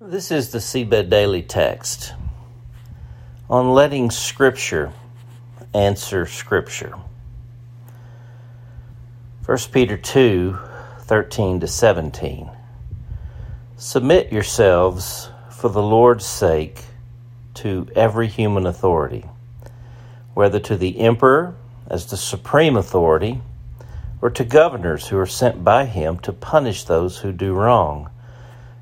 This is the Seabed Daily Text on letting Scripture answer Scripture. 1 Peter 2:13-17. Submit yourselves for the Lord's sake to every human authority, whether to the emperor as the supreme authority, or to governors who are sent by him to punish those who do wrong,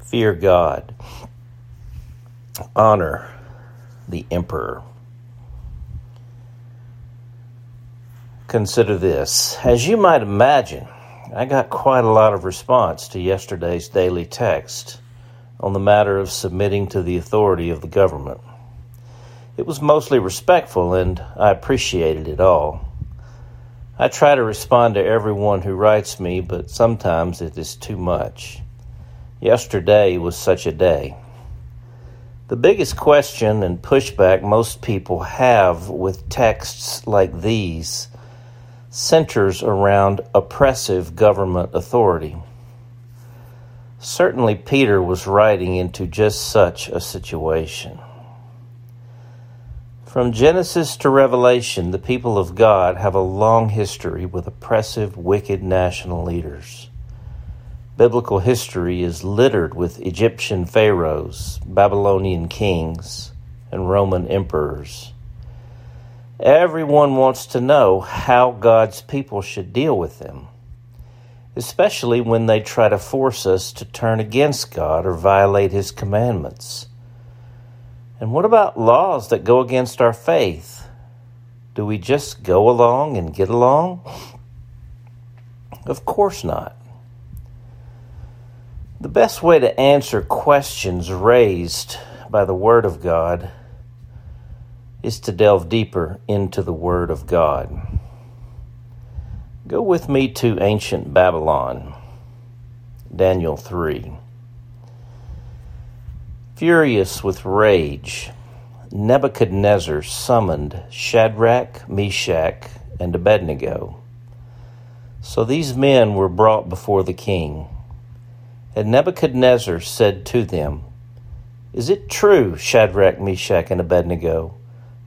Fear God. Honor the emperor. Consider this. As you might imagine, I got quite a lot of response to yesterday's daily text on the matter of submitting to the authority of the government. It was mostly respectful, and I appreciated it all. I try to respond to everyone who writes me, but sometimes it is too much. Yesterday was such a day. The biggest question and pushback most people have with texts like these centers around oppressive government authority. Certainly, Peter was writing into just such a situation. From Genesis to Revelation, the people of God have a long history with oppressive, wicked national leaders. Biblical history is littered with Egyptian pharaohs, Babylonian kings, and Roman emperors. Everyone wants to know how God's people should deal with them, especially when they try to force us to turn against God or violate His commandments. And what about laws that go against our faith? Do we just go along and get along? Of course not. The best way to answer questions raised by the Word of God is to delve deeper into the Word of God. Go with me to ancient Babylon, Daniel 3. Furious with rage, Nebuchadnezzar summoned Shadrach, Meshach, and Abednego. So these men were brought before the king. And Nebuchadnezzar said to them, "Is it true, Shadrach, Meshach, and Abednego,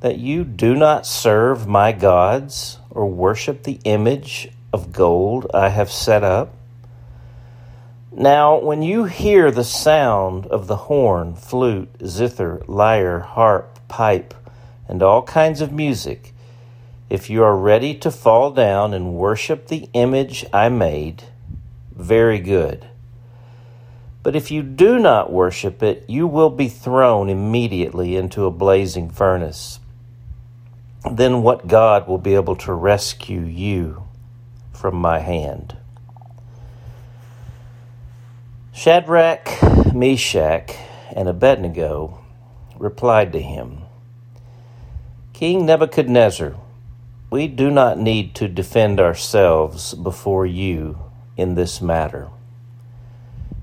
that you do not serve my gods or worship the image of gold I have set up? Now, when you hear the sound of the horn, flute, zither, lyre, harp, pipe, and all kinds of music, if you are ready to fall down and worship the image I made, very good. But if you do not worship it, you will be thrown immediately into a blazing furnace. Then what God will be able to rescue you from my hand?" Shadrach, Meshach, and Abednego replied to him, "King Nebuchadnezzar, we do not need to defend ourselves before you in this matter.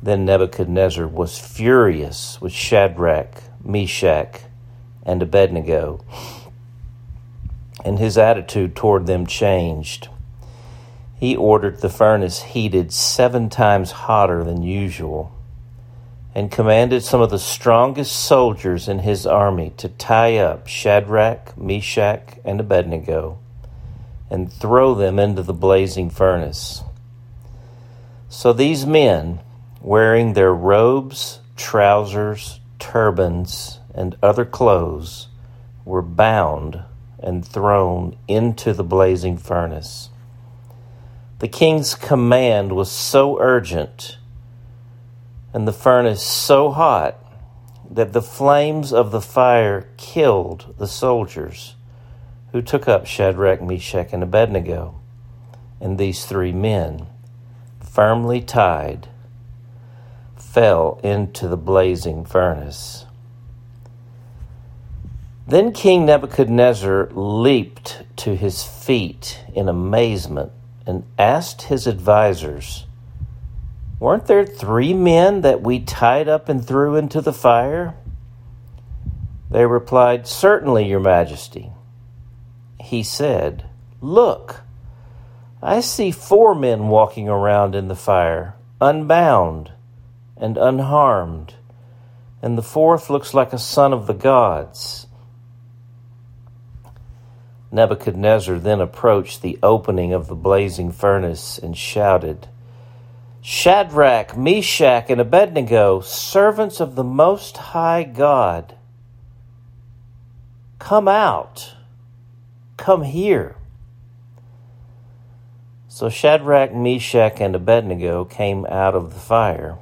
Then Nebuchadnezzar was furious with Shadrach, Meshach, and Abednego, and his attitude toward them changed. He ordered the furnace heated 7 times hotter than usual, and commanded some of the strongest soldiers in his army to tie up Shadrach, Meshach, and Abednego, and throw them into the blazing furnace. So these men, wearing their robes, trousers, turbans, and other clothes, were bound and thrown into the blazing furnace. The king's command was so urgent and the furnace so hot that the flames of the fire killed the soldiers who took up Shadrach, Meshach, and Abednego, and these three men, firmly tied, fell into the blazing furnace. Then King Nebuchadnezzar leaped to his feet in amazement and asked his advisors, "Weren't there three men that we tied up and threw into the fire?" They replied, "Certainly, Your Majesty." He said, "Look, I see four men walking around in the fire, unbound and unharmed, and the fourth looks like a son of the gods." Nebuchadnezzar then approached the opening of the blazing furnace and shouted, "Shadrach, Meshach, and Abednego, servants of the Most High God, come out, come here." So Shadrach, Meshach, and Abednego came out of the fire,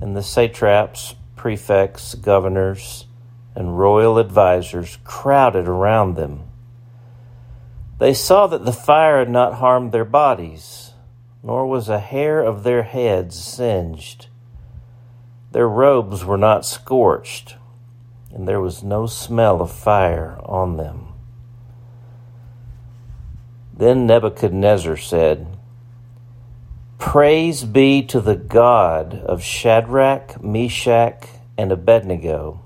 and the satraps, prefects, governors, and royal advisors crowded around them. They saw that the fire had not harmed their bodies, nor was a hair of their heads singed. Their robes were not scorched, and there was no smell of fire on them. Then Nebuchadnezzar said, "Praise be to the God of Shadrach, Meshach, and Abednego,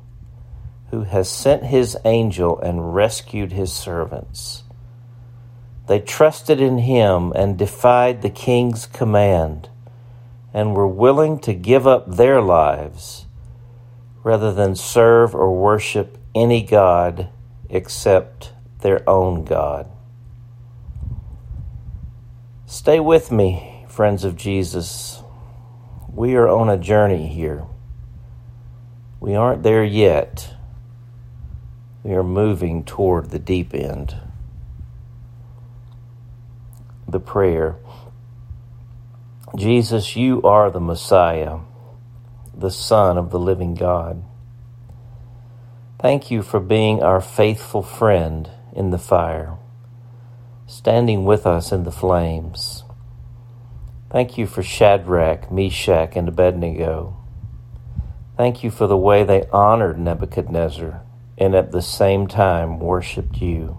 who has sent his angel and rescued his servants. They trusted in him and defied the king's command, and were willing to give up their lives rather than serve or worship any god except their own God." Stay with me, friends of Jesus. We are on a journey here. We aren't there yet. We are moving toward the deep end. The prayer. Jesus, you are the Messiah, the Son of the living God. Thank you for being our faithful friend in the fire, standing with us in the flames. Thank you for Shadrach, Meshach, and Abednego. Thank you for the way they honored Nebuchadnezzar and at the same time worshiped you.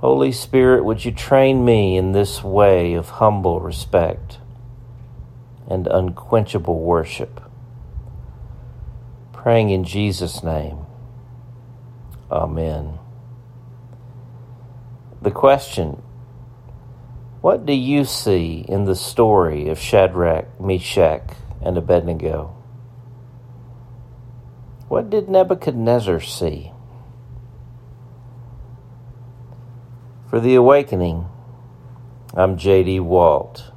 Holy Spirit, would you train me in this way of humble respect and unquenchable worship? Praying in Jesus' name. Amen. The question, what do you see in the story of Shadrach, Meshach, and Abednego? What did Nebuchadnezzar see? For The Awakening, I'm J.D. Walt.